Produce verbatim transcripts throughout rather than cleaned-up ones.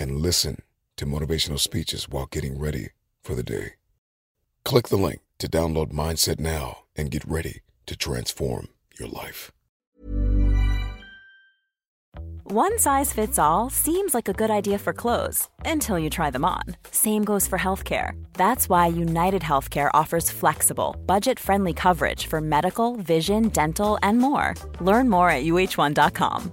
and listen to motivational speeches while getting ready for the day. Click the link to download Mindset now and get ready to transform your life. One size fits all seems like a good idea for clothes until you try them on. Same goes for healthcare. That's why United Healthcare offers flexible, budget-friendly coverage for medical, vision, dental, and more. Learn more at U H one dot com.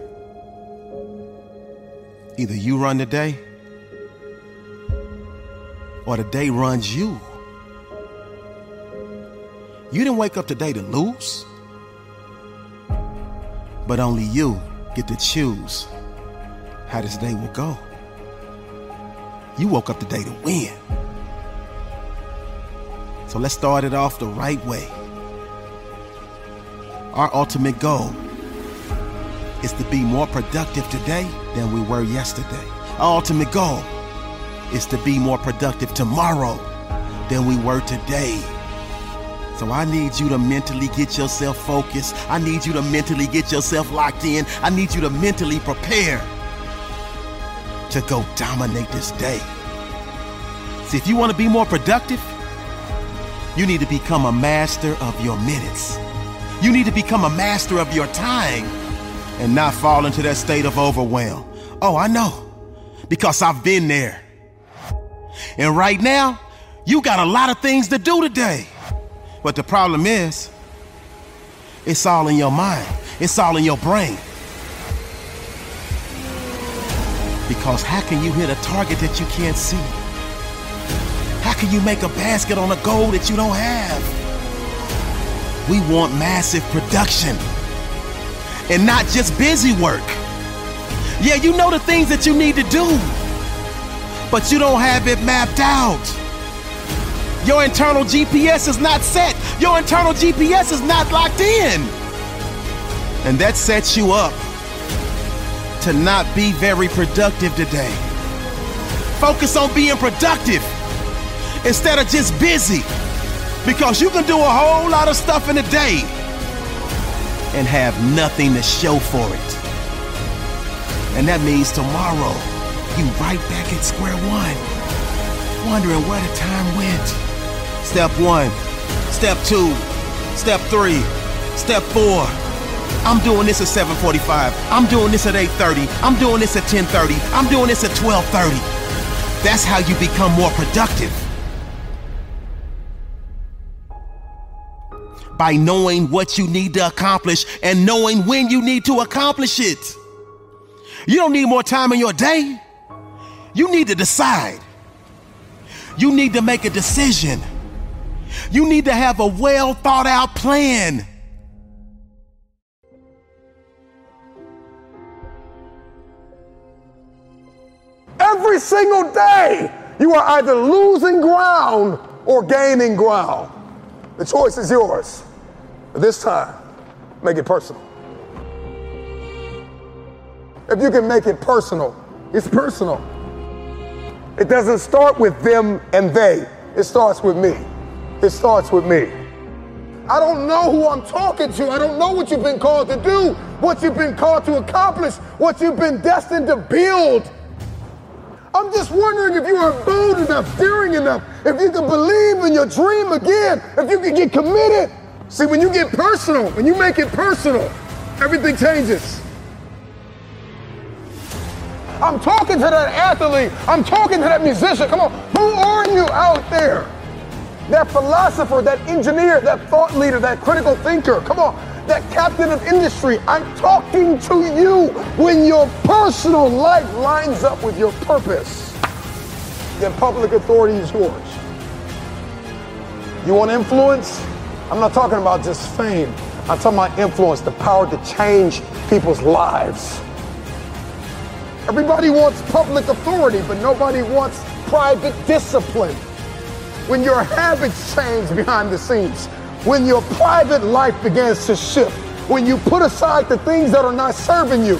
either you run the day, or the day runs you. You didn't wake up today to lose, but only you get to choose how this day will go. You woke up today to win. So let's start it off the right way. Our ultimate goal is to be more productive today than we were yesterday. Our ultimate goal is to be more productive tomorrow than we were today. So I need you to mentally get yourself focused. I need you to mentally get yourself locked in. I need you to mentally prepare to go dominate this day. See, if you want to be more productive, you need to become a master of your minutes. You need to become a master of your time and not fall into that state of overwhelm. Oh, I know, because I've been there. And right now, you got a lot of things to do today. But the problem is, it's all in your mind. It's all in your brain. Because how can you hit a target that you can't see? How can you make a basket on a goal that you don't have? We want massive production and not just busy work. Yeah, you know the things that you need to do, but you don't have it mapped out. Your internal G P S is not set. Your internal G P S is not locked in. And that sets you up to not be very productive today. Focus on being productive instead of just busy, because you can do a whole lot of stuff in a day and have nothing to show for it. And that means tomorrow you right back at square one, wondering where the time went. Step one, step two, step three, step four. I'm doing this at seven forty-five. I'm doing this at eight thirty. I'm doing this at ten thirty. I'm doing this at twelve thirty. That's how you become more productive. By knowing what you need to accomplish and knowing when you need to accomplish it. You don't need more time in your day. You need to decide. You need to make a decision. You need to have a well thought out plan. every single day, you are either losing ground or gaining ground. The choice is yours. But this time, make it personal. If you can make it personal, it's personal. It doesn't start with them and they. It starts with me. It starts with me. I don't know who I'm talking to. I don't know what you've been called to do, what you've been called to accomplish, what you've been destined to build. I'm just wondering if you are bold enough, daring enough, if you can believe in your dream again, if you can get committed. See, when you get personal, when you make it personal, everything changes. I'm talking to that athlete. I'm talking to that musician. Come on, who are you out there? That philosopher, that engineer, that thought leader, that critical thinker. Come on, that captain of industry. I'm talking to you when your personal life lines up with your purpose. Then public authority is yours. You want influence? I'm not talking about just fame. I'm talking about influence, the power to change people's lives. Everybody wants public authority, but nobody wants private discipline. When your habits change behind the scenes, when your private life begins to shift, when you put aside the things that are not serving you,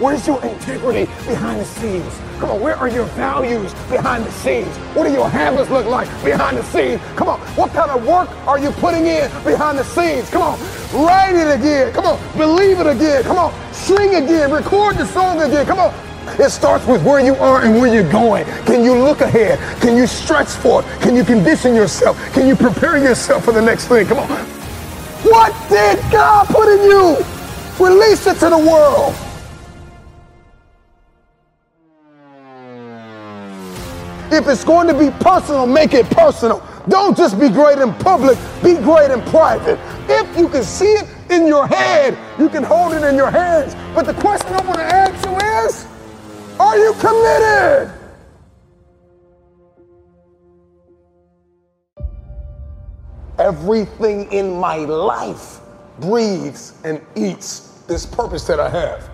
where's your integrity behind the scenes? Come on, where are your values behind the scenes? What do your habits look like behind the scenes? Come on, what kind of work are you putting in behind the scenes? Come on, write it again. Come on, believe it again. Come on, sing again. Record the song again. Come on. It starts with where you are and where you're going. Can you look ahead? Can you stretch forth? Can you condition yourself? Can you prepare yourself for the next thing? Come on. What did God put in you? Release it to the world. If it's going to be personal, make it personal. Don't just be great in public, be great in private. If you can see it in your head, you can hold it in your hands. But the question I want to ask you is, are you committed? Everything in my life breathes and eats this purpose that I have.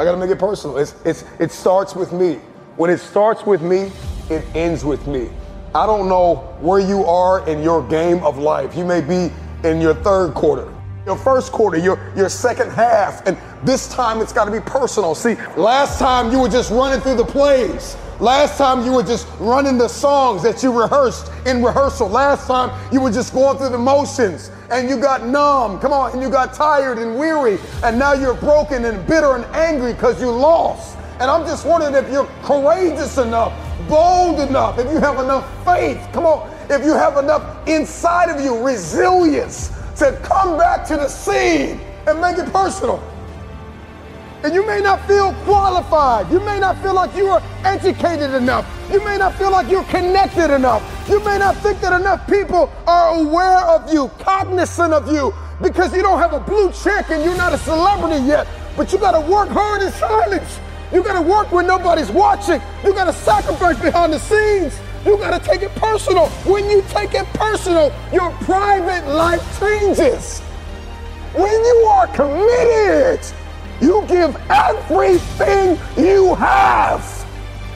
I gotta make it personal. It's, it's, it starts with me. When it starts with me, it ends with me. I don't know where you are in your game of life. You may be in your third quarter, your first quarter, your, your second half, and this time it's gotta be personal. See, last time you were just running through the plays. Last time you were just running the songs that you rehearsed in rehearsal. Last time you were just going through the motions and you got numb, come on, and you got tired and weary, and now you're broken and bitter and angry because you lost. And I'm just wondering if you're courageous enough, bold enough, if you have enough faith, come on, if you have enough inside of you, resilience, to come back to the scene and make it personal. And you may not feel qualified. You may not feel like you are educated enough. You may not feel like you're connected enough. You may not think that enough people are aware of you, cognizant of you, because you don't have a blue check and you're not a celebrity yet. But you gotta work hard in silence. You gotta work when nobody's watching. You gotta sacrifice behind the scenes. You gotta take it personal. When you take it personal, your private life changes. When you are committed, you give everything you have.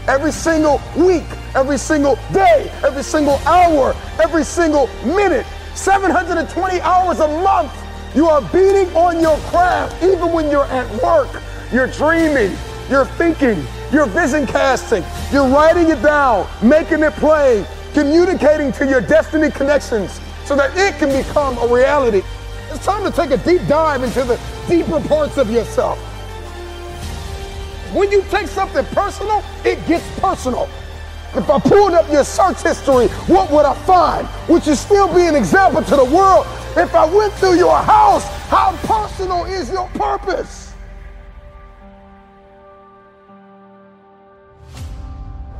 Every single week, every single day, every single hour, every single minute, seven hundred twenty hours a month, you are beating on your craft. Even when you're at work, you're dreaming, you're thinking, you're vision casting, you're writing it down, making it plain, communicating to your destiny connections so that it can become a reality. It's time to take a deep dive into the deeper parts of yourself. When you take something personal, it gets personal. If I pulled up your search history, what would I find? Would you still be an example to the world? If I went through your house, how personal is your purpose?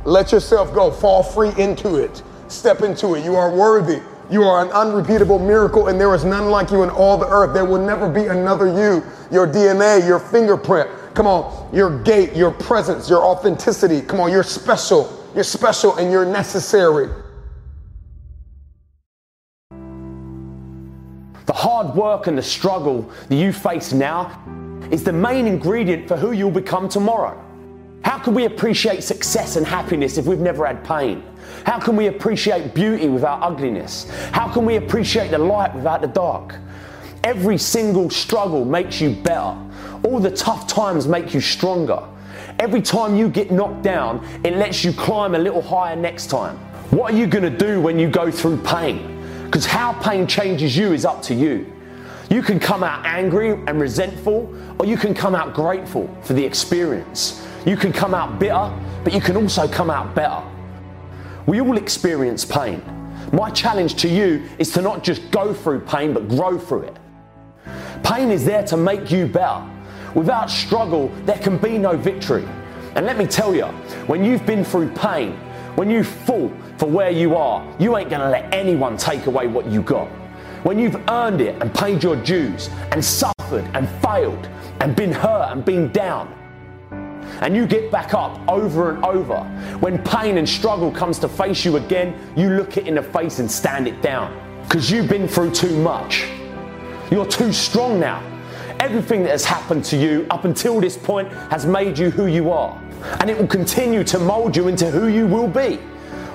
Let yourself go, fall free into it, step into it. You are worthy. You are an unrepeatable miracle, and there is none like you in all the earth. There will never be another you. Your D N A, your fingerprint, come on, your gait, your presence, your authenticity. Come on, you're special. You're special and you're necessary. The hard work and the struggle that you face now is the main ingredient for who you'll become tomorrow. How can we appreciate success and happiness if we've never had pain? How can we appreciate beauty without ugliness? How can we appreciate the light without the dark? Every single struggle makes you better. All the tough times make you stronger. Every time you get knocked down, it lets you climb a little higher next time. What are you going to do when you go through pain? Because how pain changes you is up to you. You can come out angry and resentful, or you can come out grateful for the experience. You can come out bitter, but you can also come out better. We all experience pain. My challenge to you is to not just go through pain, but grow through it. Pain is there to make you better. Without struggle, there can be no victory. And let me tell you, when you've been through pain, when you fall for where you are, you ain't gonna let anyone take away what you got. When you've earned it and paid your dues and suffered and failed and been hurt and been down, and you get back up over and over. When pain and struggle comes to face you again, you look it in the face and stand it down. Because you've been through too much. You're too strong now. Everything that has happened to you up until this point has made you who you are. And it will continue to mold you into who you will be.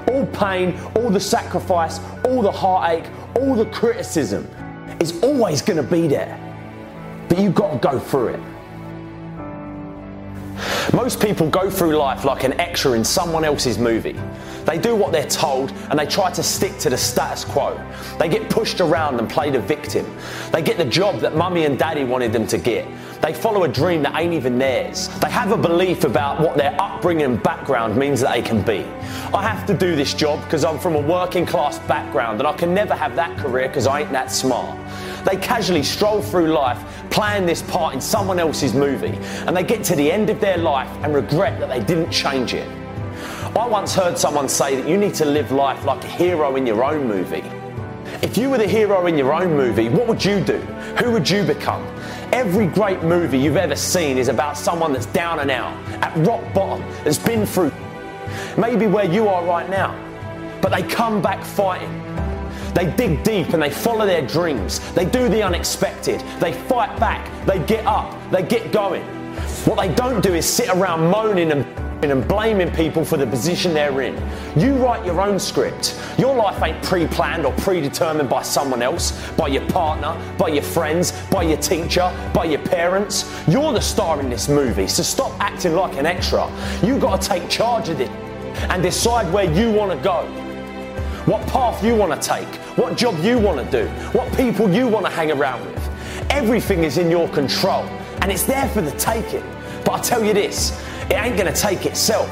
All pain, all the sacrifice, all the heartache, all the criticism is always going to be there. But you've got to go through it. Most people go through life like an extra in someone else's movie. They do what they're told and they try to stick to the status quo. They get pushed around and play the victim. They get the job that mummy and daddy wanted them to get. They follow a dream that ain't even theirs. They have a belief about what their upbringing and background means that they can be. I have to do this job because I'm from a working class background and I can never have that career because I ain't that smart. They casually stroll through life playing this part in someone else's movie, and they get to the end of their life and regret that they didn't change it. I once heard someone say that you need to live life like a hero in your own movie. If you were the hero in your own movie, what would you do? Who would you become? Every great movie you've ever seen is about someone that's down and out, at rock bottom, that's been through maybe where you are right now, but they come back fighting. They dig deep and they follow their dreams. They do the unexpected. They fight back. They get up. They get going. What they don't do is sit around moaning and and blaming people for the position they're in. You write your own script. Your life ain't pre-planned or predetermined by someone else, by your partner, by your friends, by your teacher, by your parents. You're the star in this movie, so stop acting like an extra. You got to take charge of it and decide where you want to go. What path you want to take, what job you want to do, what people you want to hang around with. Everything is in your control and it's there for the taking. But I tell you this, it ain't going to take itself.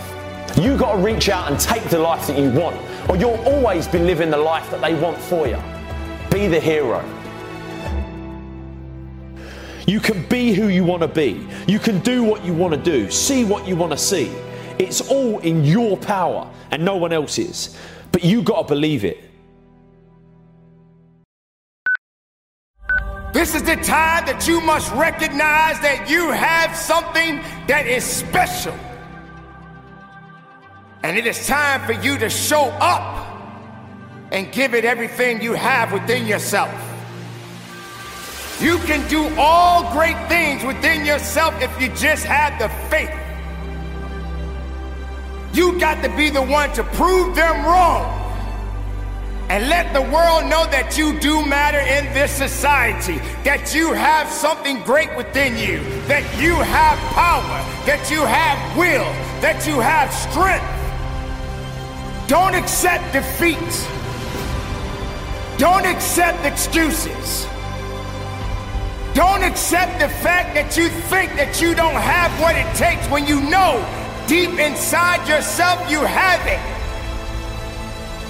You got to reach out and take the life that you want, or you'll always be living the life that they want for you. Be the hero. You can be who you want to be. You can do what you want to do, see what you want to see. It's all in your power and no one else's. But you gotta believe it. This is the time that you must recognize that you have something that is special. And it is time for you to show up and give it everything you have within yourself. You can do all great things within yourself if you just have the faith. You got to be the one to prove them wrong and let the world know that you do matter in this society, that you have something great within you, that you have power, that you have will, that you have strength. Don't accept defeat. Don't accept excuses. Don't accept the fact that you think that you don't have what it takes when you know deep inside yourself, you have it.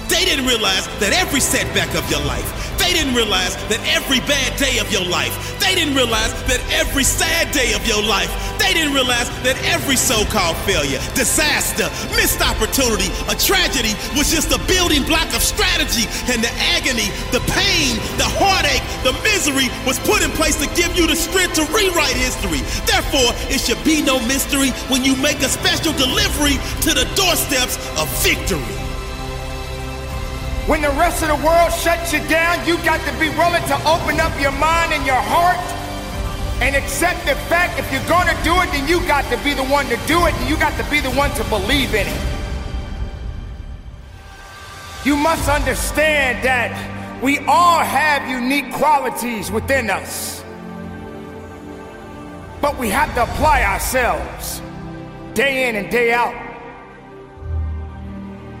They didn't realize that every setback of your life, they didn't realize that every bad day of your life, they didn't realize that every sad day of your life, they didn't realize that every so-called failure, disaster, missed opportunity, a tragedy was just a building block of strategy, and the agony, the pain, the heartache, the misery was put in place to give you the strength to rewrite history. Therefore, it should be no mystery when you make a special delivery to the doorsteps of victory. When the rest of the world shuts you down, you got to be willing to open up your mind and your heart and accept the fact if you're going to do it, then you got to be the one to do it, and you got to be the one to believe in it. You must understand that we all have unique qualities within us, but we have to apply ourselves day in and day out.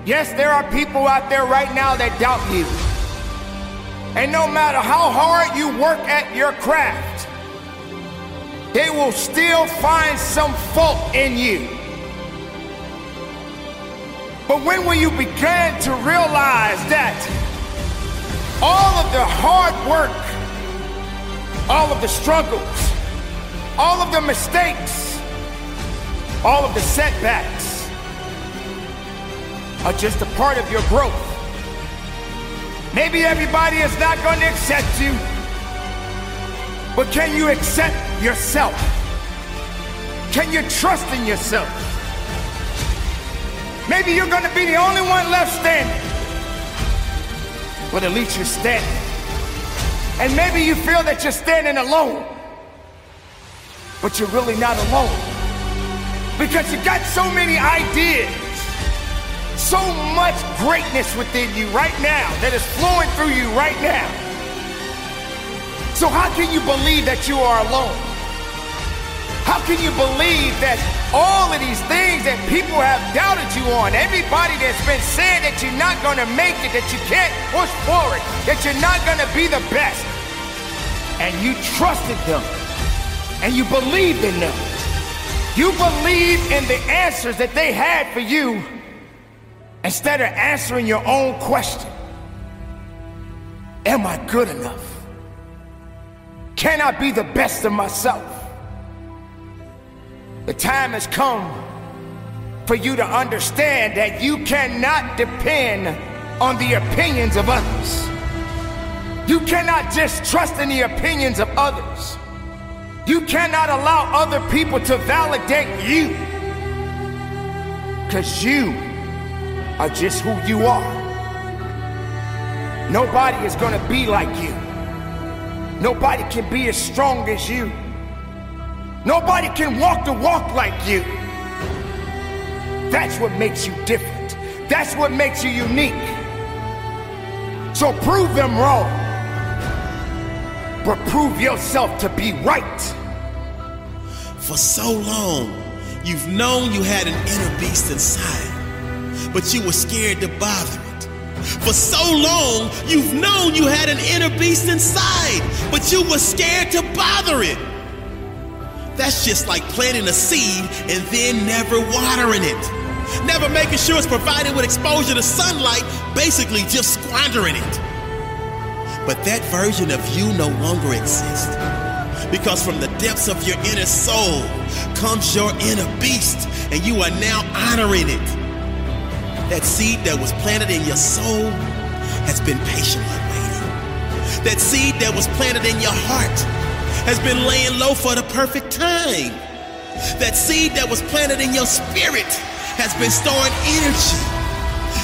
Yes, there are people out there right now that doubt you. And no matter how hard you work at your craft, they will still find some fault in you. But when will you begin to realize that all of the hard work, all of the struggles, all of the mistakes, all of the setbacks are just a part of your growth? Maybe everybody is not going to accept you, but can you accept yourself? Can you trust in yourself? Maybe you're going to be the only one left standing, but at least you're standing. And maybe you feel that you're standing alone, but you're really not alone, because you got so many ideas, so much greatness within you right now that is flowing through you right now. So how can you believe that you are alone? How can you believe that all of these things that people have doubted you on, everybody that's been saying that you're not going to make it, that you can't push forward, that you're not going to be the best, and you trusted them, and you believed in them. You believed in the answers that they had for you instead of answering your own question. Am I good enough? Can I be the best of myself? The time has come for you to understand that you cannot depend on the opinions of others. You cannot just trust in the opinions of others. You cannot allow other people to validate you, because you are just who you are. Nobody is going to be like you. Nobody can be as strong as you. Nobody can walk the walk like you. That's what makes you different. That's what makes you unique. So prove them wrong, but prove yourself to be right. For so long, you've known you had an inner beast inside, but you were scared to bother it. For so long, you've known you had an inner beast inside, but you were scared to bother it. That's just like planting a seed and then never watering it. Never making sure it's provided with exposure to sunlight, basically just squandering it. But that version of you no longer exists, because from the depths of your inner soul comes your inner beast, and you are now honoring it. That seed that was planted in your soul has been patiently waiting. That seed that was planted in your heart has been laying low for the perfect time. That seed that was planted in your spirit has been storing energy.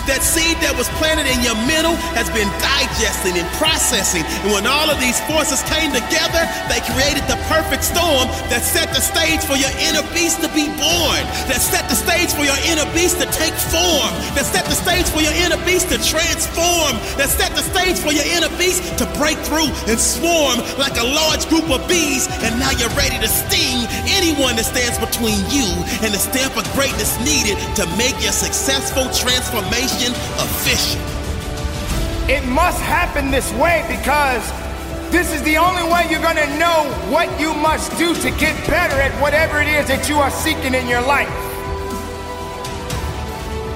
That seed that was planted in your mental has been digesting and processing. And when all of these forces came together, they created the perfect storm that set the stage for your inner beast to be born, that set the stage for your inner beast to take form, that set the stage for your inner beast to transform, that set the stage for your inner beast to break through and swarm like a large group of bees. And now you're ready to sting anyone that stands between you and the stamp of greatness needed to make your successful transformation efficient. It must happen this way, because this is the only way you're going to know what you must do to get better at whatever it is that you are seeking in your life.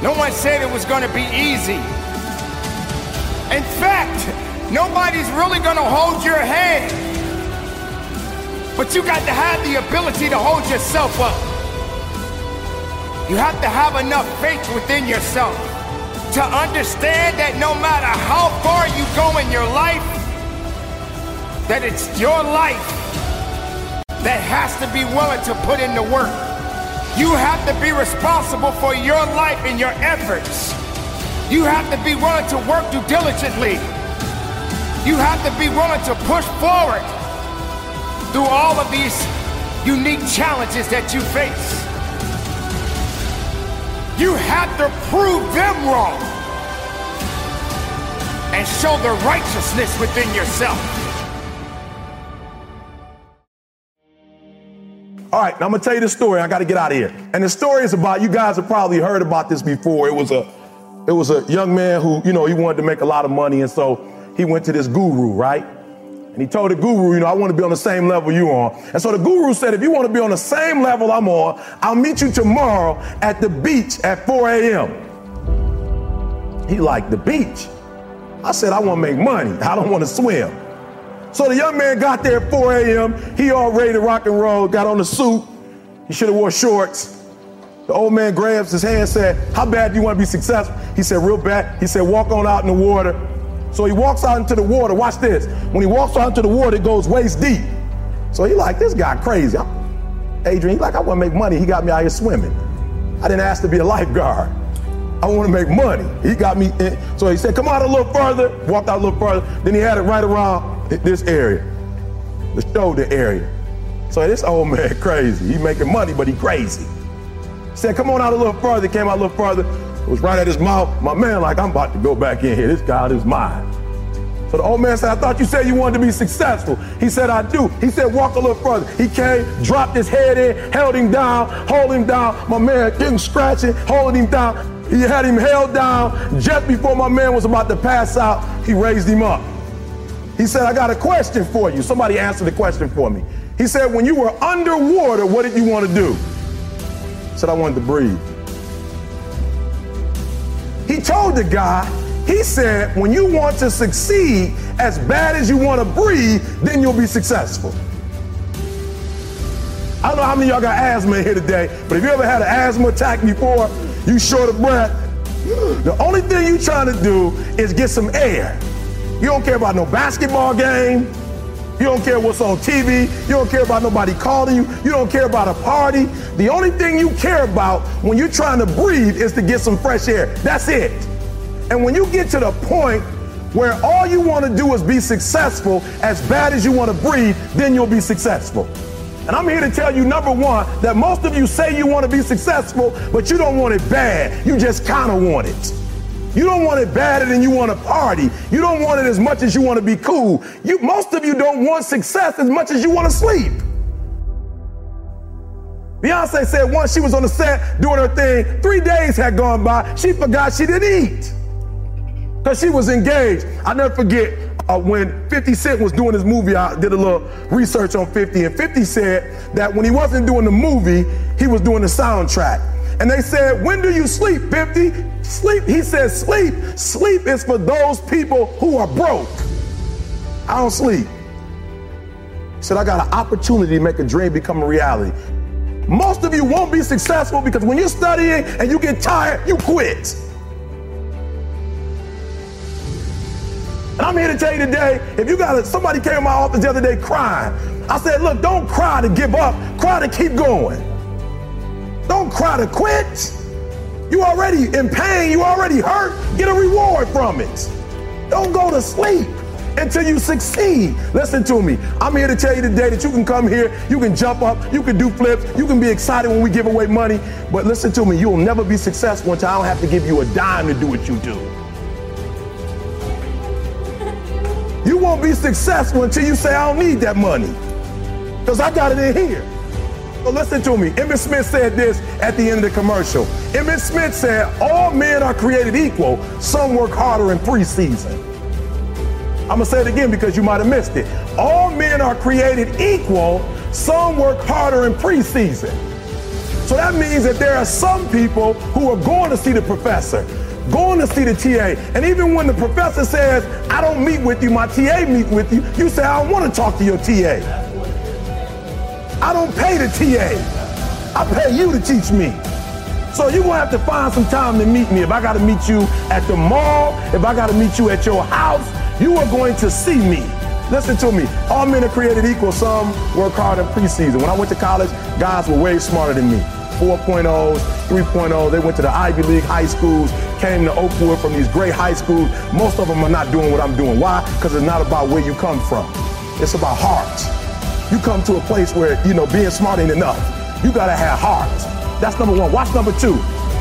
No one said it was going to be easy. In fact, nobody's really going to hold your hand, but you got to have the ability to hold yourself up. You have to have enough faith within yourself to understand that no matter how far you go in your life, that it's your life that has to be willing to put in the work. You have to be responsible for your life and your efforts. You have to be willing to work due diligently. You have to be willing to push forward. through all of these unique challenges that you face. You have to prove them wrong and show the righteousness within yourself. All right, now I'm gonna tell you the story. I gotta get out of here. And the story is about, you guys have probably heard about this before. It was a it was a young man who, you know, he wanted to make a lot of money, and so he went to this guru, right? And he told the guru, you know, I want to be on the same level you on. And so the guru said, if you want to be on the same level I'm on, I'll meet you tomorrow at the beach at four a.m. He liked the beach. I said, I want to make money. I don't want to swim. So the young man got there at four a.m. He all ready to rock and roll, got on the suit. He should have wore shorts. The old man grabs his hand and said, how bad do you want to be successful? He said, real bad. He said, walk on out in the water. So he walks out into the water. Watch this. When he walks out into the water, it goes waist deep. So he like, this guy crazy. I'm, Adrian, he like, I want to make money. He got me out here swimming. I didn't ask to be a lifeguard. I want to make money. He got me in. So he said, come out a little further. Walked out a little further. Then he had it right around this area, the shoulder area. So this old man crazy. He making money, but he crazy. He said, come on out a little further. Came out a little further. It was right at his mouth. My man like, I'm about to go back in here. This guy is mine. So the old man said, I thought you said you wanted to be successful. He said, I do. He said, walk a little further. He came, dropped his head in, held him down, hold him down. My man getting scratching, holding him down. He had him held down. Just before my man was about to pass out, he raised him up. He said, I got a question for you. Somebody answer the question for me. He said, when you were underwater, what did you want to do? He said, I wanted to breathe. He told the guy, he said, when you want to succeed as bad as you want to breathe, then you'll be successful. I don't know how many of y'all got asthma in here today, but if you ever had an asthma attack before, you short of breath, the only thing you trying to do is get some air. You don't care about no basketball game. You don't care what's on T V. You don't care about nobody calling you. You don't care about a party. The only thing you care about when you're trying to breathe is to get some fresh air. That's it. And when you get to the point where all you want to do is be successful, as bad as you want to breathe, then you'll be successful. And I'm here to tell you, number one, that most of you say you want to be successful, but you don't want it bad. You just kind of want it. You don't want it badder than you want to party. You don't want it as much as you want to be cool. You, most of you don't want success as much as you want to sleep. Beyonce said once she was on the set doing her thing, three days had gone by, she forgot she didn't eat because she was engaged. I'll never forget uh, when fifty Cent was doing his movie, I did a little research on fifty, and fifty said that when he wasn't doing the movie, he was doing the soundtrack. And they said, when do you sleep, fifty? Sleep, he said, sleep. Sleep is for those people who are broke. I don't sleep. He said, I got an opportunity to make a dream become a reality. Most of you won't be successful because when you're studying and you get tired, you quit. And I'm here to tell you today, if you got a, somebody came to my office the other day crying. I said, look, don't cry to give up, cry to keep going. Don't cry to quit. You already in pain, you already hurt, get a reward from it. Don't go to sleep until you succeed. Listen to me, I'm here to tell you today that you can come here, you can jump up, you can do flips, you can be excited when we give away money, but listen to me, you'll never be successful until I don't have to give you a dime to do what you do. You won't be successful until you say, I don't need that money, because I got it in here. So listen to me, Emmitt Smith said this at the end of the commercial. Emmitt Smith said, all men are created equal. Some work harder in preseason. I'm gonna say it again because you might've missed it. All men are created equal. Some work harder in preseason. So that means that there are some people who are going to see the professor, going to see the T A. And even when the professor says, I don't meet with you, my T A meet with you, you say, I don't wanna talk to your T A. I don't pay the T A. I pay you to teach me. So you're gonna have to find some time to meet me. If I gotta meet you at the mall, if I gotta meet you at your house, you are going to see me. Listen to me, all men are created equal. Some work hard in preseason. When I went to college, guys were way smarter than me. four point ohs, three point oh, they went to the Ivy League high schools, came to Oakwood from these great high schools. Most of them are not doing what I'm doing. Why? Because it's not about where you come from. It's about heart. you come to a place where, you know, being smart ain't enough. You gotta have heart. That's number one. Watch number two.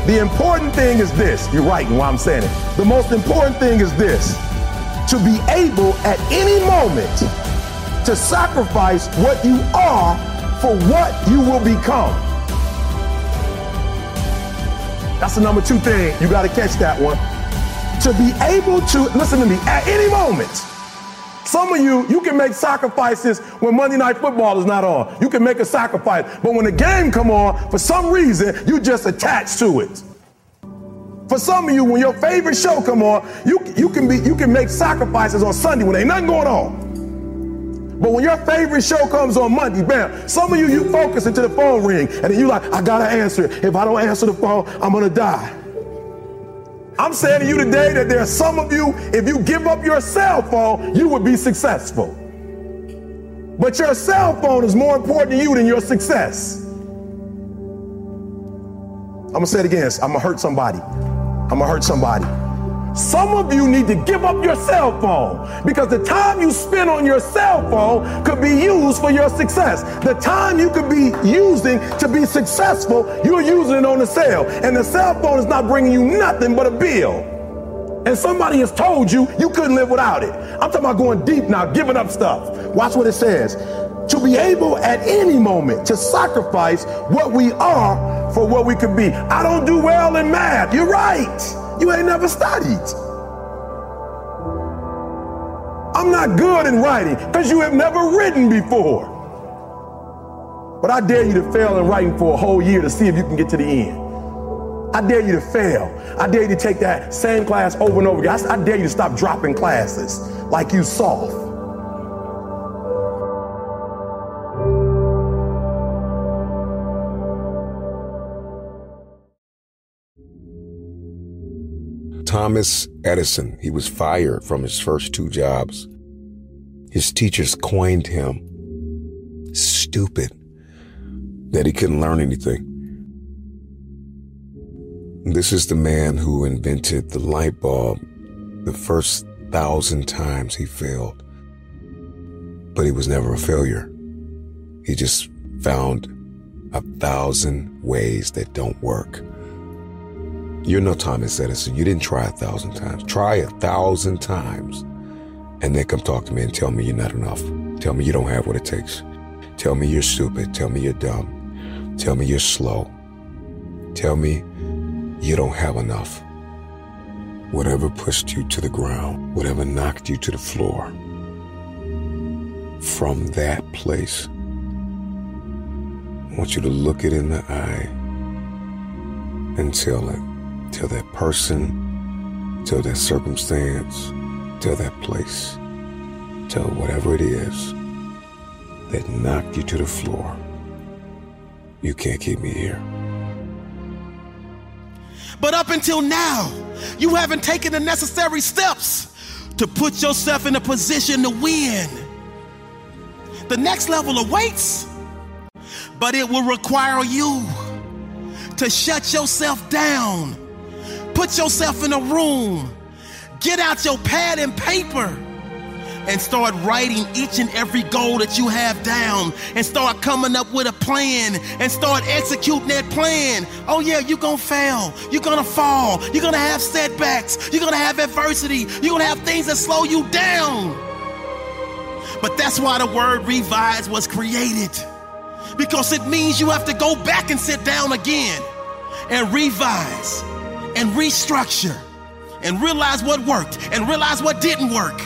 The important thing is this. You're right in why I'm saying it. The most important thing is this. To be able at any moment to sacrifice what you are for what you will become. That's the number two thing. You gotta catch that one. To be able to, listen to me, at any moment. Some of you, you can make sacrifices when Monday Night Football is not on. You can make a sacrifice, but when the game come on, for some reason, you just attach to it. For some of you, when your favorite show come on, you, you, can be, you can make sacrifices on Sunday when ain't nothing going on. But when your favorite show comes on Monday, bam, some of you, you focus until the phone ring, and then you like, I gotta answer it. If I don't answer the phone, I'm gonna die. I'm saying to you today that there are some of you, if you give up your cell phone, you would be successful. But your cell phone is more important to you than your success. I'm gonna say it again. I'm gonna hurt somebody. I'm gonna hurt somebody. Some of you need to give up your cell phone because the time you spend on your cell phone could be used for your success. The time you could be using to be successful, you're using it on the cell. And the cell phone is not bringing you nothing but a bill. And somebody has told you you couldn't live without it. I'm talking about going deep now, giving up stuff. Watch what it says. To be able at any moment to sacrifice what we are for what we could be. I don't do well in math. You're right. You ain't never studied. I'm not good in writing because you have never written before. But I dare you to fail in writing for a whole year to see if you can get to the end. I dare you to fail. I dare you to take that same class over and over again. I, I dare you to stop dropping classes like you soft. Thomas Edison, he was fired from his first two jobs. His teachers coined him stupid, that he couldn't learn anything. This is the man who invented the light bulb. The first thousand times he failed, but he was never a failure. He just found a thousand ways that don't work. You're no Thomas Edison. You didn't try a thousand times. Try a thousand times and then come talk to me and tell me you're not enough. Tell me you don't have what it takes. Tell me you're stupid. Tell me you're dumb. Tell me you're slow. Tell me you don't have enough. Whatever pushed you to the ground, whatever knocked you to the floor, from that place, I want you to look it in the eye and tell it. Tell that person, tell that circumstance, tell that place, tell whatever it is that knocked you to the floor. You can't keep me here. But up until now, you haven't taken the necessary steps to put yourself in a position to win. The next level awaits, but it will require you to shut yourself down. Put yourself in a room, get out your pad and paper, and start writing each and every goal that you have down, and start coming up with a plan, and start executing that plan. Oh yeah, you're gonna fail, you're gonna fall, you're gonna have setbacks, you're gonna have adversity, you're gonna have things that slow you down. But that's why the word revise was created, because it means you have to go back and sit down again and revise and restructure and realize what worked and realize what didn't work.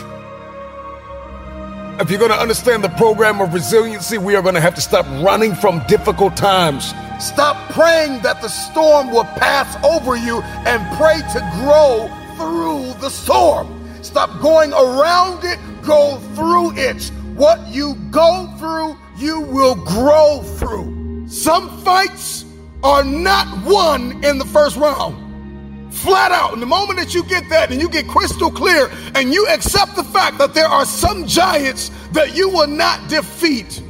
If you're going to understand the program of resiliency, we are going to have to stop running from difficult times. Stop praying that the storm will pass over you and pray to grow through the storm. Stop going around it, go through it. What you go through, you will grow through. Some fights are not won in the first round. Flat out. And the moment that you get that and you get crystal clear and you accept the fact that there are some giants that you will not defeat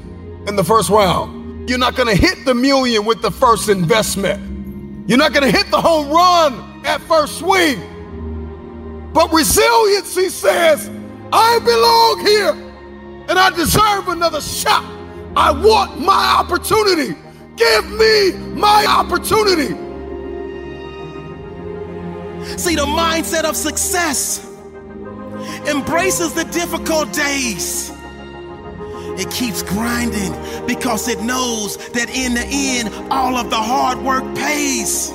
in the first round. You're not going to hit the million with the first investment. You're not going to hit the home run at first swing. But resiliency says, I belong here and I deserve another shot. I want my opportunity. Give me my opportunity. See, the mindset of success embraces the difficult days. It keeps grinding because it knows that in the end, all of the hard work pays.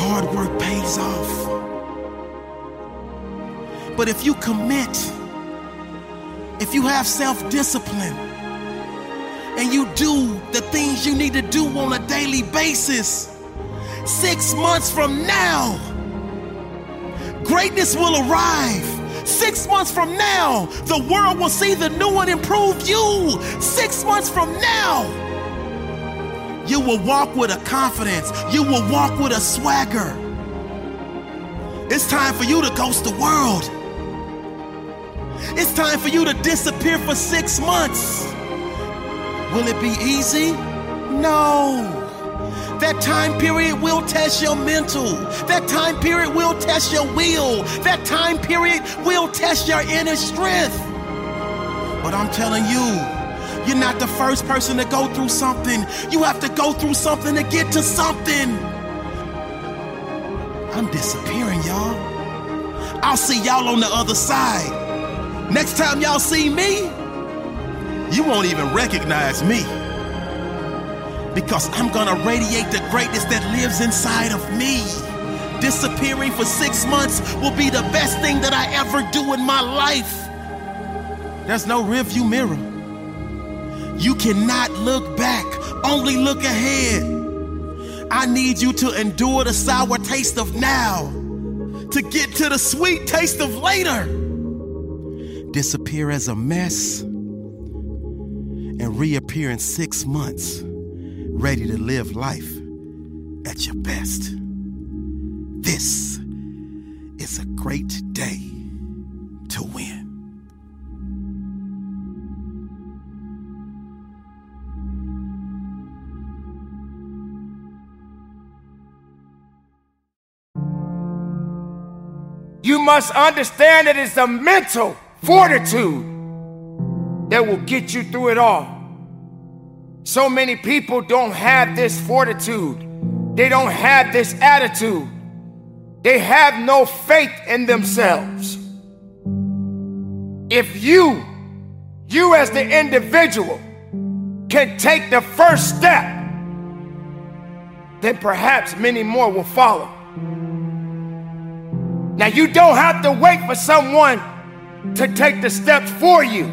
Hard work pays off. But if you commit, if you have self-discipline, and you do the things you need to do on a daily basis, six months from now, greatness will arrive. Six months from now, the world will see the new and improved you. Six months from now, you will walk with a confidence. You will walk with a swagger. It's time for you to ghost the world. It's time for you to disappear for six months. Will it be easy? No. That time period will test your mental. That time period will test your will. That time period will test your inner strength. But I'm telling you, you're not the first person to go through something. You have to go through something to get to something. I'm disappearing, y'all. I'll see y'all on the other side. Next time y'all see me, you won't even recognize me. Because I'm gonna radiate the greatness that lives inside of me. Disappearing for six months will be the best thing that I ever do in my life. There's no rearview mirror. You cannot look back, only look ahead. I need you to endure the sour taste of now to get to the sweet taste of later. Disappear as a mess and reappear in six months. Ready to live life at your best. This is a great day to win. You must understand that it's the mental fortitude that will get you through it all. So many people don't have this fortitude. They don't have this attitude. They have no faith in themselves. If you, you as the individual, can take the first step, then perhaps many more will follow. Now, you don't have to wait for someone to take the steps for you.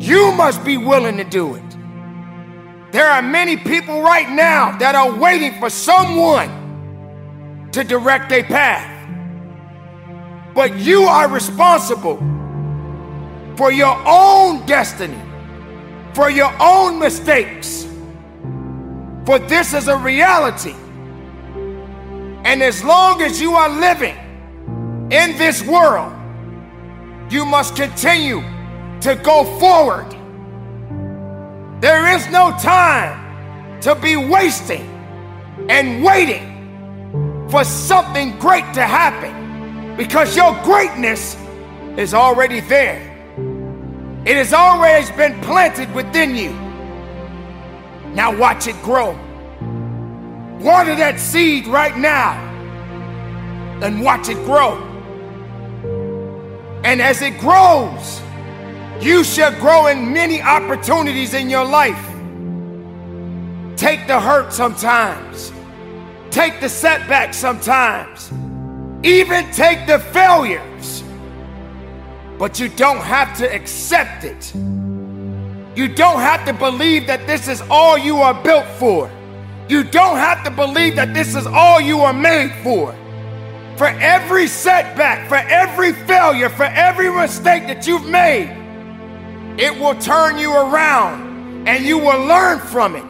You must be willing to do it. There are many people right now that are waiting for someone to direct their path. But you are responsible for your own destiny, for your own mistakes. For this is a reality. And as long as you are living in this world, you must continue to go forward. There is no time to be wasting and waiting for something great to happen, because your greatness is already there. It has always been planted within you. Now watch it grow. Water that seed right now and watch it grow. And as it grows, you shall grow in many opportunities in your life. Take the hurt sometimes. Take the setback sometimes. Even take the failures. But you don't have to accept it. You don't have to believe that this is all you are built for. You don't have to believe that this is all you are made for. For every setback, for every failure, for every mistake that you've made, it will turn you around, and you will learn from it,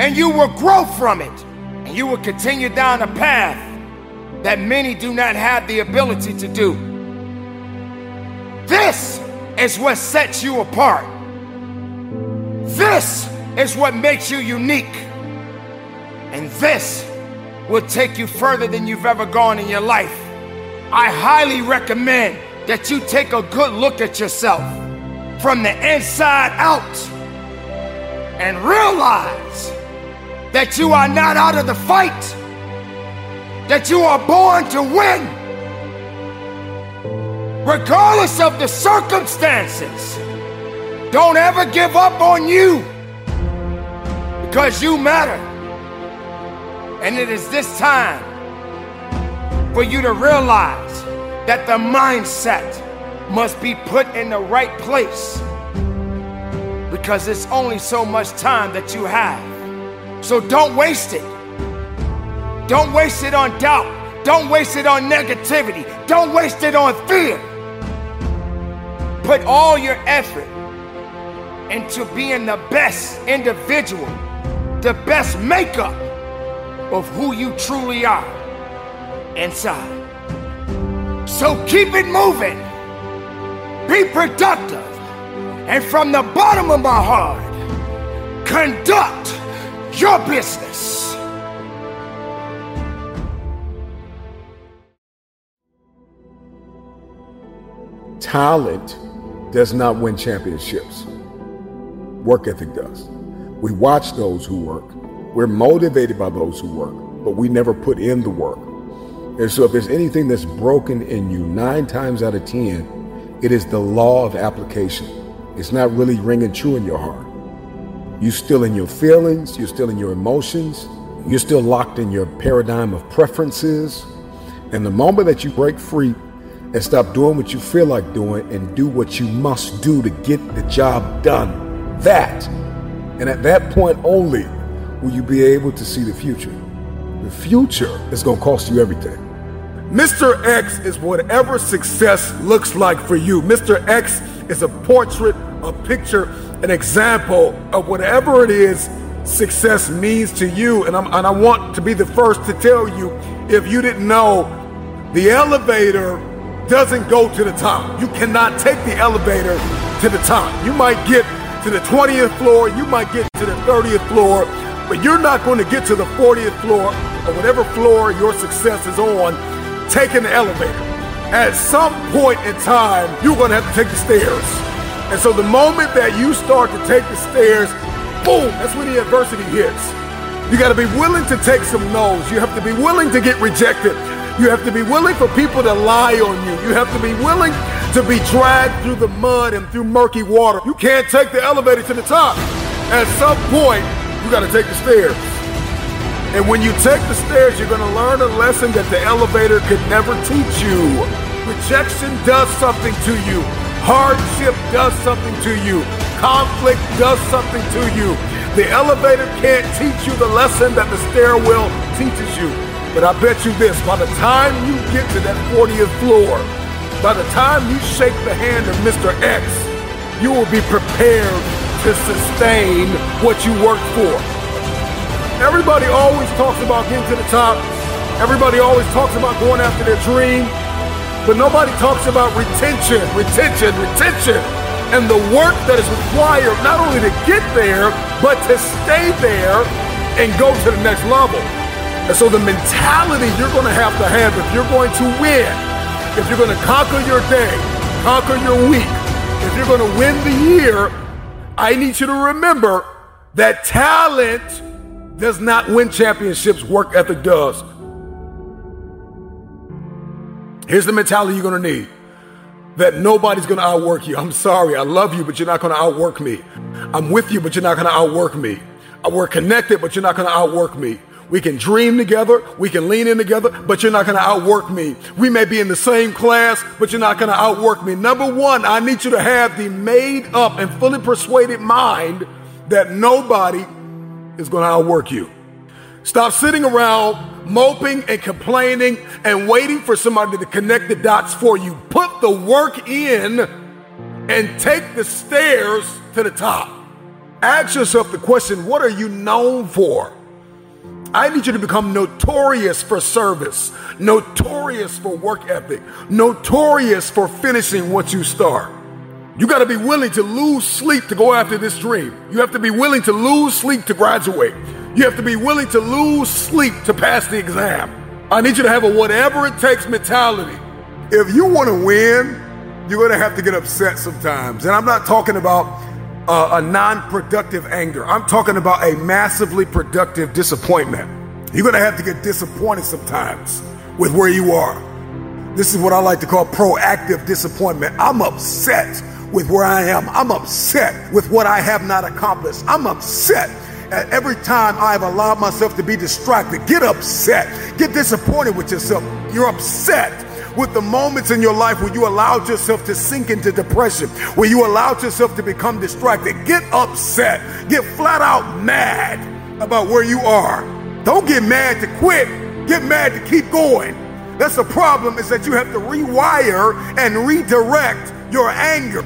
and you will grow from it, and you will continue down a path that many do not have the ability to do. This is what sets you apart. This is what makes you unique. And this will take you further than you've ever gone in your life. I highly recommend that you take a good look at yourself. from the inside out and realize that you are not out of the fight, that you are born to win. Regardless of the circumstances, don't ever give up on you, because you matter. And it is this time for you to realize that the mindset must be put in the right place, because it's only so much time that you have. So don't waste it. Don't waste it on doubt. Don't waste it on negativity. Don't waste it on fear. Put all your effort into being the best individual, the best makeup of who you truly are inside. So keep it moving. Be productive. And from the bottom of my heart, conduct your business. Talent does not win championships. Work ethic does. We watch those who work. We're motivated by those who work, but we never put in the work. And so if there's anything that's broken in you, nine times out of ten, it is the law of application. It's not really ringing true in your heart. You're still in your feelings. You're still in your emotions. You're still locked in your paradigm of preferences. And the moment that you break free and stop doing what you feel like doing and do what you must do to get the job done, that, and at that point only, will you be able to see the future. The future is going to cost you everything. Mister X is whatever success looks like for you. Mister X is a portrait, a picture, an example of whatever it is success means to you. And, I'm, and I want to be the first to tell you, if you didn't know, the elevator doesn't go to the top. You cannot take the elevator to the top. You might get to the twentieth floor, you might get to the thirtieth floor, but you're not going to get to the fortieth floor or whatever floor your success is on taking the elevator. At some point in time, you're going to have to take the stairs. And so the moment that you start to take the stairs, boom, that's when the adversity hits. You got to be willing to take some no's. You have to be willing to get rejected. You have to be willing for people to lie on you. You have to be willing to be dragged through the mud and through murky water. You can't take the elevator to the top. At some point, you got to take the stairs. And when you take the stairs, you're going to learn a lesson that the elevator could never teach you. Rejection does something to you. Hardship does something to you. Conflict does something to you. The elevator can't teach you the lesson that the stairwell teaches you. But I bet you this, by the time you get to that fortieth floor, by the time you shake the hand of Mister X, you will be prepared to sustain what you worked for. Everybody always talks about getting to the top. Everybody always talks about going after their dream. But nobody talks about retention, retention, retention, and the work that is required not only to get there, but to stay there and go to the next level. And so the mentality you're going to have to have if you're going to win, if you're going to conquer your day, conquer your week, if you're going to win the year, I need you to remember that talent does not win championships, work ethic does. Here's the mentality you're gonna need, that nobody's gonna outwork you. I'm sorry, I love you, but you're not gonna outwork me. I'm with you, but you're not gonna outwork me. We're connected, but you're not gonna outwork me. We can dream together, we can lean in together, but you're not gonna outwork me. We may be in the same class, but you're not gonna outwork me. Number one, I need you to have the made up and fully persuaded mind that nobody is going to outwork you. Stop sitting around moping and complaining and waiting for somebody to connect the dots for you. Put the work in and take the stairs to the top. Ask yourself the question, what are you known for? I need you to become notorious for service, notorious for work ethic, notorious for finishing what you start. You got to be willing to lose sleep to go after this dream. You have to be willing to lose sleep to graduate. You have to be willing to lose sleep to pass the exam. I need you to have a whatever it takes mentality. If you want to win, you're going to have to get upset sometimes. And I'm not talking about uh, a non-productive anger. I'm talking about a massively productive disappointment. You're going to have to get disappointed sometimes with where you are. This is what I like to call proactive disappointment. I'm upset with where I am. I'm upset with what I have not accomplished. I'm upset at every time I've allowed myself to be distracted. Get upset. Get disappointed with yourself. You're upset with the moments in your life where you allowed yourself to sink into depression, where you allowed yourself to become distracted. Get upset. Get flat out mad about where you are. Don't get mad to quit. Get mad to keep going. That's the problem, is that you have to rewire and redirect your anger.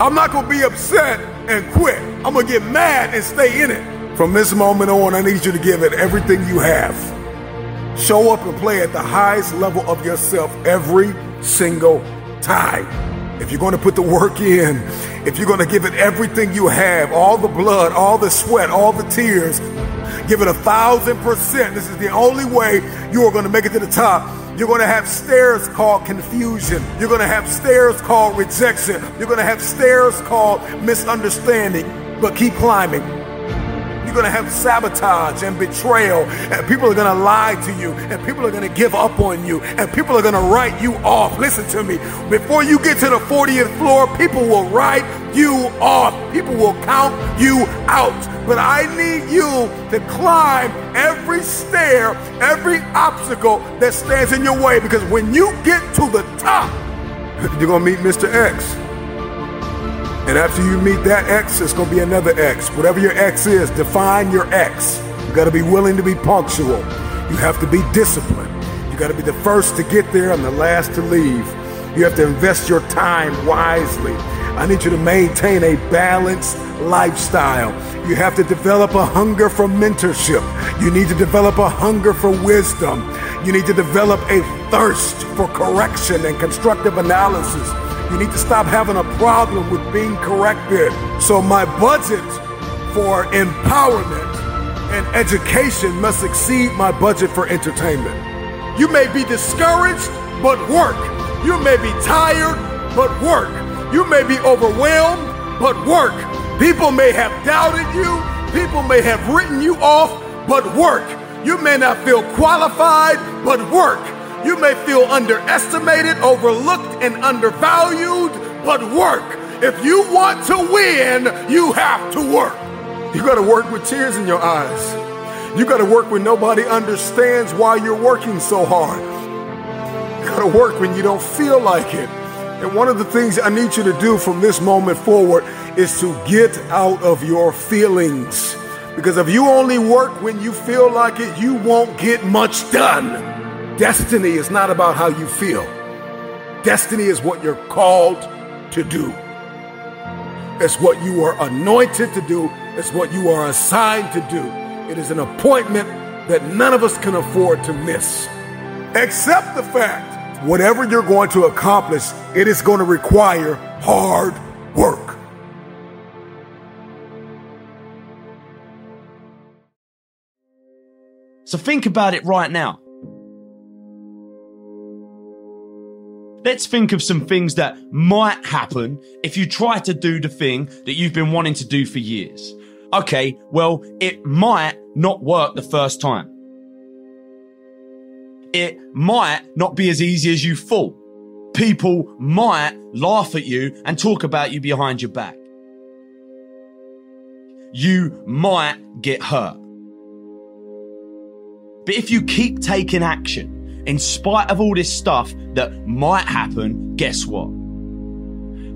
I'm not going to be upset and quit. I'm going to get mad and stay in it. From this moment on, I need you to give it everything you have. Show up and play at the highest level of yourself every single time. If you're going to put the work in, if you're going to give it everything you have, all the blood, all the sweat, all the tears, give it a thousand percent. This is the only way you are going to make it to the top. You're going to have stairs called confusion. You're going to have stairs called rejection. You're going to have stairs called misunderstanding, but keep climbing. You're going to have sabotage and betrayal, and people are going to lie to you, and people are going to give up on you, and people are going to write you off. Listen to me. Before you get to the fortieth floor, people will write you off. People will count you out. But I need you to climb every stair, every obstacle that stands in your way, because when you get to the top, you're going to meet Mister X. And after you meet that X, it's going to be another X. Whatever your X is, define your X. You got to be willing to be punctual. You have to be disciplined. You got to be the first to get there and the last to leave. You have to invest your time wisely. I need you to maintain a balanced lifestyle. You have to develop a hunger for mentorship. You need to develop a hunger for wisdom. You need to develop a thirst for correction and constructive analysis. You need to stop having a problem with being corrected. So my budget for empowerment and education must exceed my budget for entertainment. You may be discouraged, but work. You may be tired, but work. You may be overwhelmed, but work. People may have doubted you. People may have written you off, but work. You may not feel qualified, but work. You may feel underestimated, overlooked, and undervalued, but work. If you want to win, you have to work. You got to work with tears in your eyes. You got to work when nobody understands why you're working so hard. You got to work when you don't feel like it. And one of the things I need you to do from this moment forward is to get out of your feelings. Because if you only work when you feel like it, you won't get much done. Destiny is not about how you feel. Destiny is what you're called to do. It's what you are anointed to do. It's what you are assigned to do. It is an appointment that none of us can afford to miss. Accept the fact, whatever you're going to accomplish, it is going to require hard work. So think about it right now. Let's think of some things that might happen if you try to do the thing that you've been wanting to do for years. Okay, well, it might not work the first time. It might not be as easy as you thought. People might laugh at you and talk about you behind your back. You might get hurt. But if you keep taking action, in spite of all this stuff that might happen, guess what?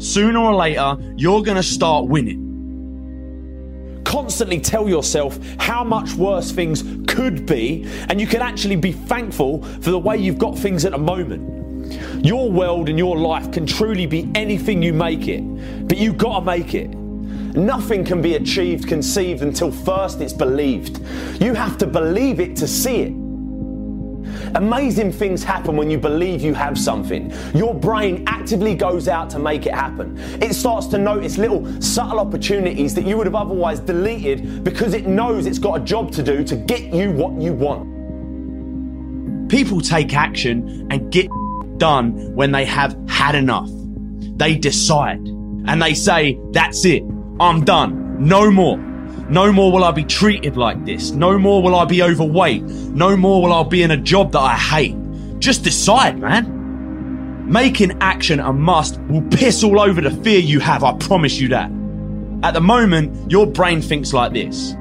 Sooner or later, you're going to start winning. Constantly tell yourself how much worse things could be, and you can actually be thankful for the way you've got things at the moment. Your world and your life can truly be anything you make it, but you've got to make it. Nothing can be achieved, conceived until first it's believed. You have to believe it to see it. Amazing things happen when you believe you have something. Your brain actively goes out to make it happen. It starts to notice little subtle opportunities that you would have otherwise deleted because it knows it's got a job to do to get you what you want. People take action and get done when they have had enough. They decide and they say, that's it. I'm done. No more. No more will I be treated like this. No more will I be overweight. No more will I be in a job that I hate. Just decide, man. Making action a must will piss all over the fear you have, I promise you that. At the moment, your brain thinks like this.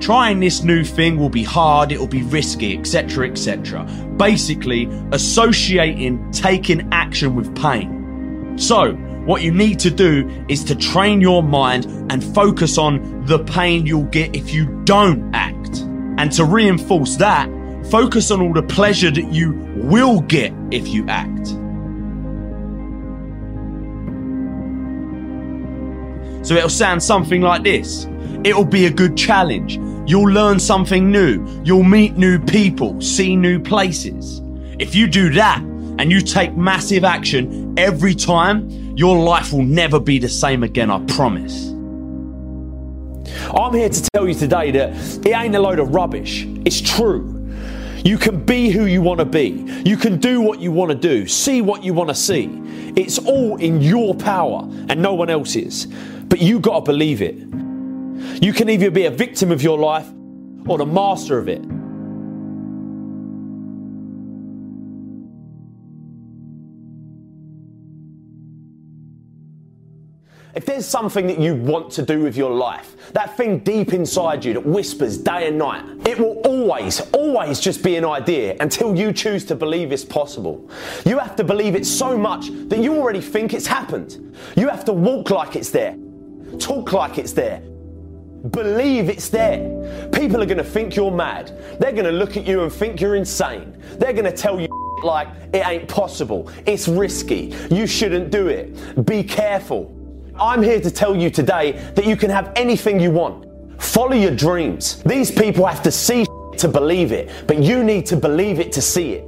Trying this new thing will be hard, it'll be risky, et cetera, et cetera. Basically, associating taking action with pain. So, what you need to do is to train your mind and focus on the pain you'll get if you don't act. And to reinforce that, focus on all the pleasure that you will get if you act. So it'll sound something like this. It'll be a good challenge. You'll learn something new. You'll meet new people, see new places. If you do that and you take massive action every time, your life will never be the same again, I promise. I'm here to tell you today that it ain't a load of rubbish. It's true. You can be who you want to be. You can do what you want to do. See what you want to see. It's all in your power and no one else's. But you got to believe it. You can either be a victim of your life or the master of it. If there's something that you want to do with your life, that thing deep inside you that whispers day and night, it will always, always just be an idea until you choose to believe it's possible. You have to believe it so much that you already think it's happened. You have to walk like it's there, talk like it's there, believe it's there. People are going to think you're mad. They're going to look at you and think you're insane. They're going to tell you like, it ain't possible, it's risky, you shouldn't do it, be careful. I'm here to tell you today that you can have anything you want. Follow your dreams. These people have to see to believe it, but you need to believe it to see it.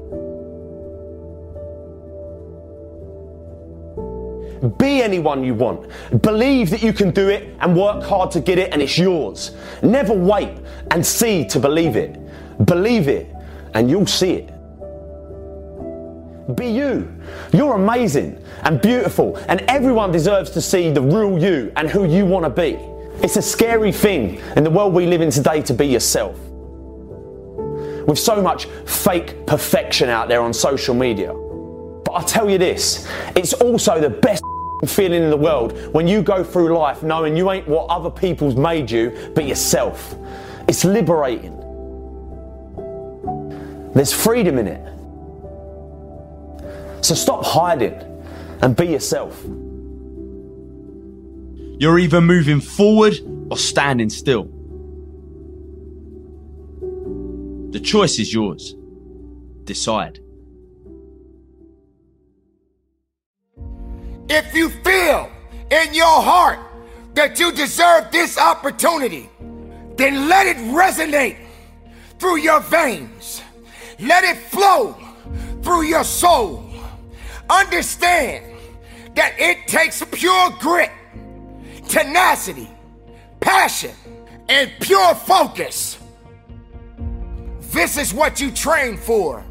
Be anyone you want. Believe that you can do it and work hard to get it and it's yours. Never wait and see to believe it. Believe it and you'll see it. Be you. You're amazing and beautiful and everyone deserves to see the real you and who you want to be. It's a scary thing in the world we live in today to be yourself. With so much fake perfection out there on social media. But I'll tell you this, it's also the best feeling in the world when you go through life knowing you ain't what other people's made you, but yourself. It's liberating. There's freedom in it. So stop hiding and be yourself. You're either moving forward or standing still. The choice is yours. Decide. If you feel in your heart that you deserve this opportunity, then let it resonate through your veins. Let it flow through your soul. Understand that it takes pure grit, tenacity, passion, and pure focus. This is what you train for.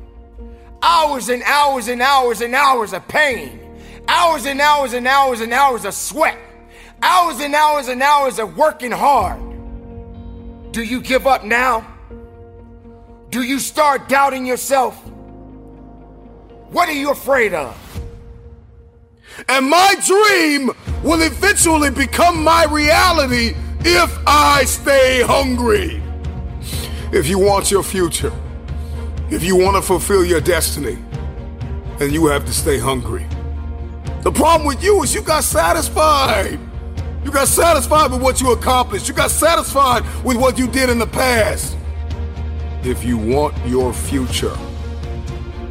Hours and hours and hours and hours of pain. Hours and hours and hours and hours of sweat. Hours and hours and hours of working hard. Do you give up now? Do you start doubting yourself? What are you afraid of? And my dream will eventually become my reality if I stay hungry. If you want your future, if you want to fulfill your destiny, then you have to stay hungry. The problem with you is you got satisfied. You got satisfied with what you accomplished. You got satisfied with what you did in the past. If you want your future,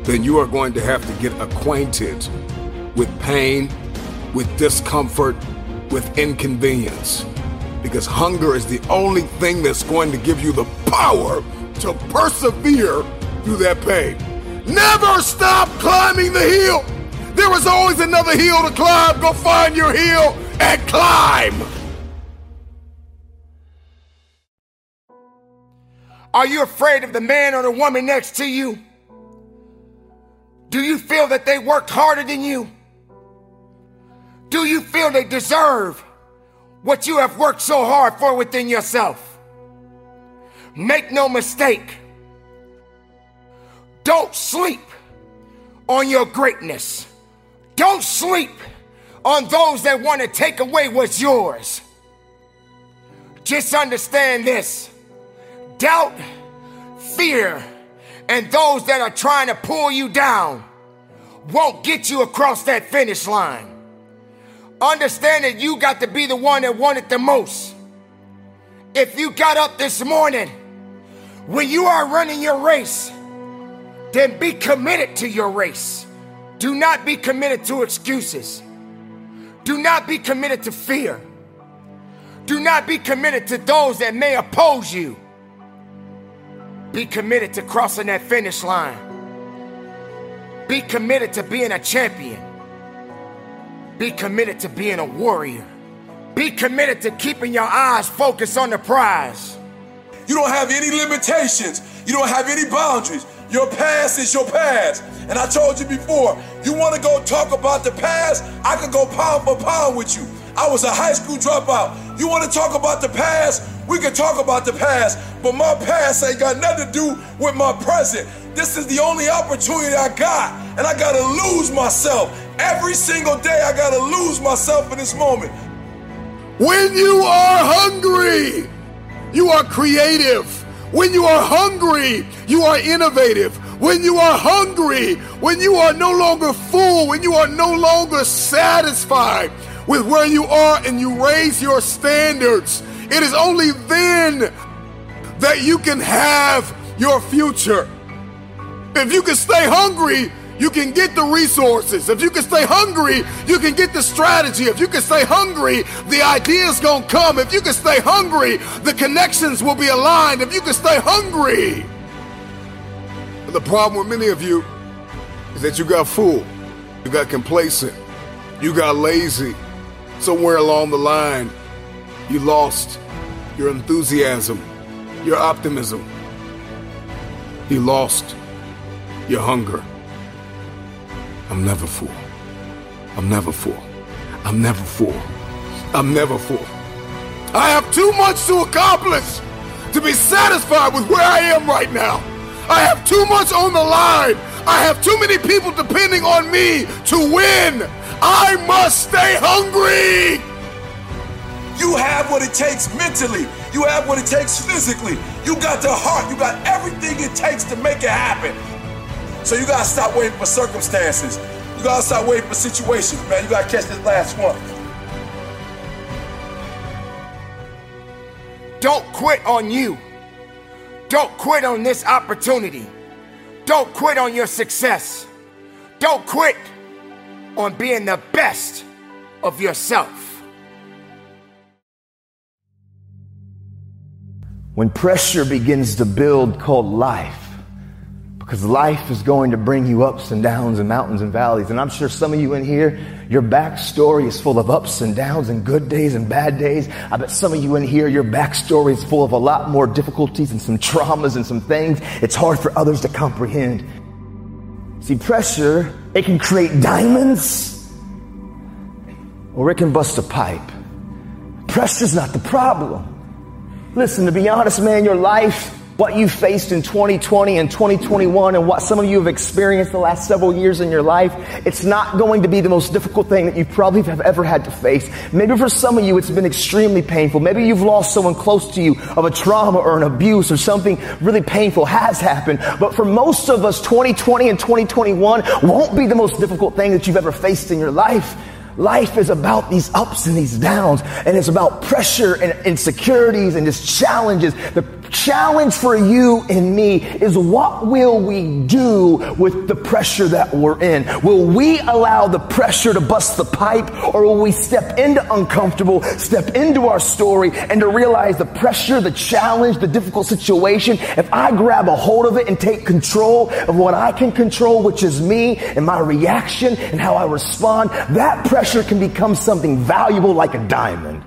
then you are going to have to get acquainted with pain, with discomfort, with inconvenience. Because hunger is the only thing that's going to give you the power to persevere through that pain. Never stop climbing the hill. There is always another hill to climb. Go find your hill and climb. Are you afraid of the man or the woman next to you? Do you feel that they worked harder than you? Do you feel they deserve what you have worked so hard for within yourself? Make no mistake, don't sleep on your greatness. Don't sleep on those that want to take away what's yours. Just understand this. Doubt, fear, and those that are trying to pull you down won't get you across that finish line. Understand that you got to be the one that wanted the most. If you got up this morning, when you are running your race, then be committed to your race. Do not be committed to excuses. Do not be committed to fear. Do not be committed to those that may oppose you. Be committed to crossing that finish line. Be committed to being a champion. Be committed to being a warrior. Be committed to keeping your eyes focused on the prize. You don't have any limitations. You don't have any boundaries. Your past is your past. And I told you before, you want to go talk about the past? I could go pound for pound with you. I was a high school dropout. You want to talk about the past? We can talk about the past, but my past ain't got nothing to do with my present. This is the only opportunity I got, and I got to lose myself. Every single day, I got to lose myself in this moment. When you are hungry, you are creative. When you are hungry, you are innovative. When you are hungry, when you are no longer full, when you are no longer satisfied with where you are and you raise your standards, it is only then that you can have your future. If you can stay hungry, you can get the resources. If you can stay hungry, you can get the strategy. If you can stay hungry, the ideas gonna come. If you can stay hungry, the connections will be aligned. If you can stay hungry. But the problem with many of you is that you got fooled. You got complacent. You got lazy. Somewhere along the line, you lost your enthusiasm, your optimism. You lost your hunger. I'm never full. I'm never full. I'm never full. I'm never full. I have too much to accomplish to be satisfied with where I am right now. I have too much on the line. I have too many people depending on me to win. I must stay hungry. You have what it takes mentally. You have what it takes physically. You got the heart. You got everything it takes to make it happen. So you gotta stop waiting for circumstances. You gotta stop waiting for situations, man. You gotta catch this last one. Don't quit on you. Don't quit on this opportunity. Don't quit on your success. Don't quit on being the best of yourself. When pressure begins to build, called life, because life is going to bring you ups and downs and mountains and valleys. And I'm sure some of you in here, your backstory is full of ups and downs and good days and bad days. I bet some of you in here, your backstory is full of a lot more difficulties and some traumas and some things it's hard for others to comprehend. See, pressure, it can create diamonds or it can bust a pipe. Pressure's not the problem. Listen, to be honest, man, your life, what you faced in twenty twenty and twenty twenty-one and what some of you have experienced the last several years in your life, it's not going to be the most difficult thing that you probably have ever had to face. Maybe for some of you, it's been extremely painful. Maybe you've lost someone close to you of a trauma or an abuse or something really painful has happened. But for most of us, twenty twenty and twenty twenty-one won't be the most difficult thing that you've ever faced in your life. Life is about these ups and these downs, and it's about pressure and insecurities and just challenges. The challenge for you and me is, what will we do with the pressure that we're in? Will we allow the pressure to bust the pipe, or will we step into uncomfortable, step into our story, and to realize the pressure, the challenge, the difficult situation, if I grab a hold of it and take control of what I can control, which is me and my reaction and how I respond, that pressure can become something valuable like a diamond.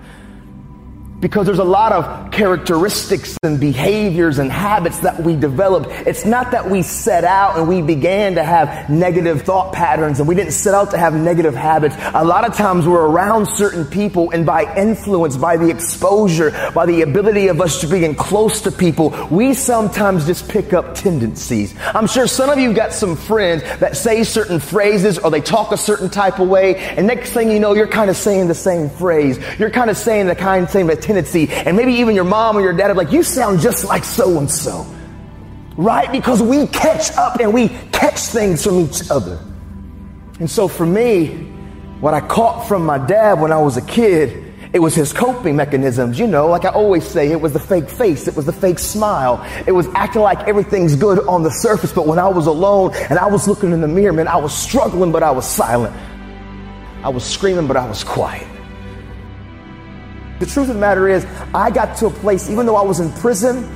Because there's a lot of characteristics and behaviors and habits that we develop. It's not that we set out and we began to have negative thought patterns and we didn't set out to have negative habits. A lot of times we're around certain people, and by influence, by the exposure, by the ability of us to being close to people, we sometimes just pick up tendencies. I'm sure some of you got some friends that say certain phrases or they talk a certain type of way, and next thing you know, you're kind of saying the same phrase. You're kind of saying the kind of same tendency. And maybe even your mom or your dad are like, you sound just like so-and-so, right? Because we catch up and we catch things from each other. And so for me, what I caught from my dad when I was a kid, it was his coping mechanisms. You know, like I always say, it was the fake face. It was the fake smile. It was acting like everything's good on the surface. But when I was alone and I was looking in the mirror, man, I was struggling, but I was silent. I was screaming, but I was quiet. The truth of the matter is, I got to a place, even though I was in prison,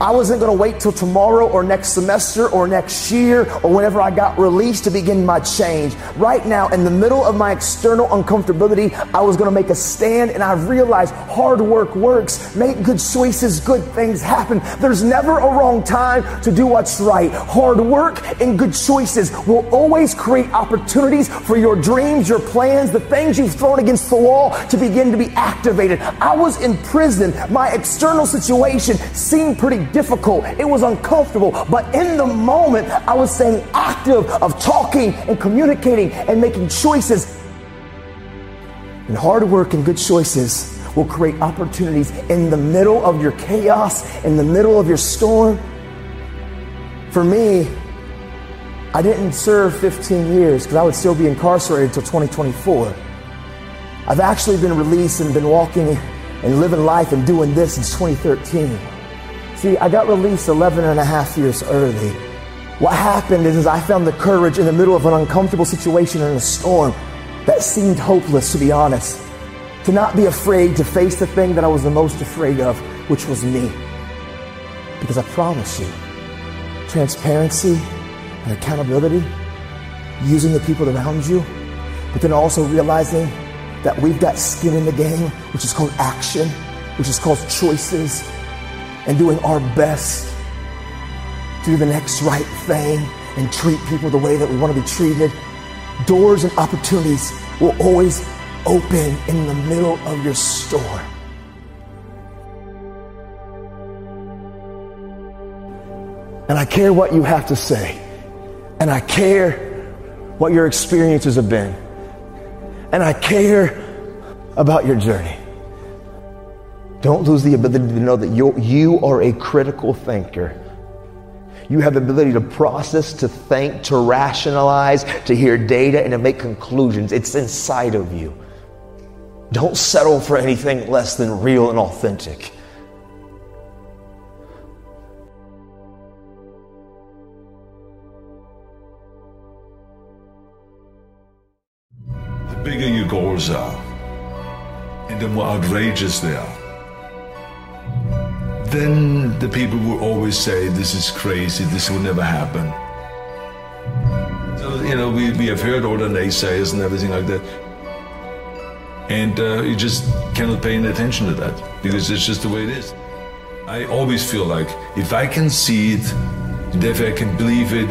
I wasn't going to wait till tomorrow or next semester or next year or whenever I got released to begin my change. Right now, in the middle of my external uncomfortability, I was going to make a stand, and I realized hard work works. Make good choices, good things happen. There's never a wrong time to do what's right. Hard work and good choices will always create opportunities for your dreams, your plans, the things you've thrown against the wall to begin to be activated. I was in prison. My external situation seemed pretty difficult. It was uncomfortable, but in the moment, I was staying active of talking and communicating and making choices. And hard work and good choices will create opportunities in the middle of your chaos, in the middle of your storm. For me, I didn't serve fifteen years because I would still be incarcerated until twenty twenty-four. I've actually been released and been walking and living life and doing this since twenty thirteen. See, I got released eleven and a half years early. What happened is, is I found the courage in the middle of an uncomfortable situation in a storm that seemed hopeless, to be honest, to not be afraid to face the thing that I was the most afraid of, which was me. Because I promise you, transparency and accountability, using the people around you, but then also realizing that we've got skin in the game, which is called action, which is called choices, and doing our best to do the next right thing and treat people the way that we want to be treated. Doors and opportunities will always open in the middle of your storm. And I care what you have to say. And I care what your experiences have been. And I care about your journey. Don't lose the ability to know that you you are a critical thinker. You have the ability to process, to think, to rationalize, to hear data, and to make conclusions. It's inside of you. Don't settle for anything less than real and authentic. The bigger your goals are, and the more outrageous they are, then the people will always say, this is crazy, this will never happen. So, you know, we, we have heard all the naysayers and everything like that. And uh, you just cannot pay any attention to that, because it's just the way it is. I always feel like if I can see it, and if I can believe it,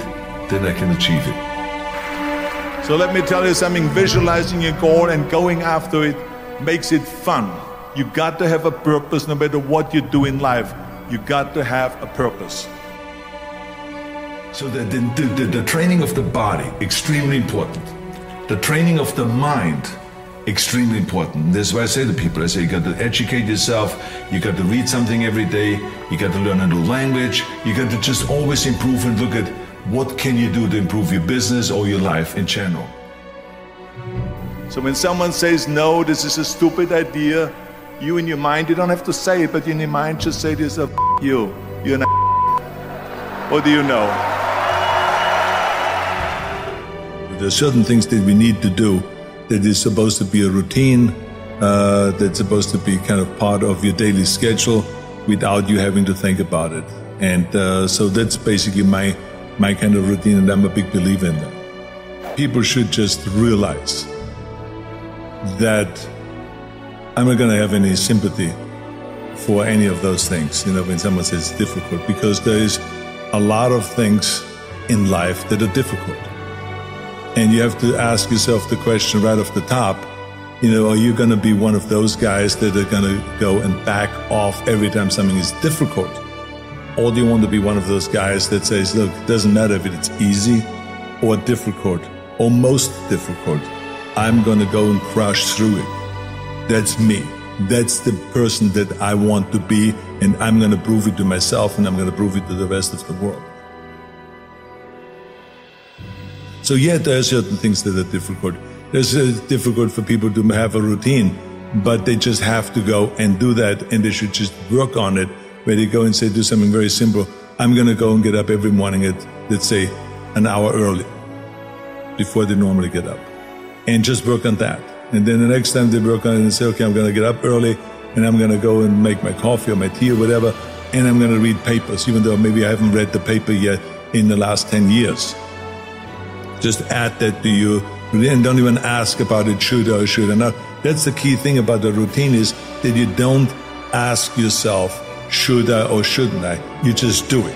then I can achieve it. So let me tell you something, visualizing your goal and going after it makes it fun. You got to have a purpose no matter what you do in life. You got to have a purpose. So the, the, the, the training of the body, extremely important. The training of the mind, extremely important. That's why I say to people, I say you got to educate yourself, you got to read something every day, you got to learn a new language, you got to just always improve and look at what can you do to improve your business or your life in general. So when someone says, no, this is a stupid idea, you in your mind, you don't have to say it, but in your mind just say to yourself, F- you, you're an a- What do you know? There are certain things that we need to do that is supposed to be a routine, uh, that's supposed to be kind of part of your daily schedule without you having to think about it. And uh, so that's basically my, my kind of routine, and I'm a big believer in that. People should just realize that I'm not going to have any sympathy for any of those things, you know, when someone says it's difficult, because there is a lot of things in life that are difficult. And you have to ask yourself the question right off the top, you know, are you going to be one of those guys that are going to go and back off every time something is difficult? Or do you want to be one of those guys that says, look, it doesn't matter if it's easy or difficult or most difficult, I'm going to go and crush through it. That's me. That's the person that I want to be, and I'm going to prove it to myself, and I'm going to prove it to the rest of the world. So yeah, there are certain things that are difficult. It's difficult for people to have a routine, but they just have to go and do that, and they should just work on it, where they go and say, do something very simple. I'm going to go and get up every morning at, let's say, an hour early before they normally get up, and just work on that. And then the next time they work on it and say, okay, I'm going to get up early, and I'm going to go and make my coffee or my tea or whatever, and I'm going to read papers, even though maybe I haven't read the paper yet in the last ten years. Just add that to you, and don't even ask about it, should or should or not. That's the key thing about the routine, is that you don't ask yourself, should I or shouldn't I? You just do it.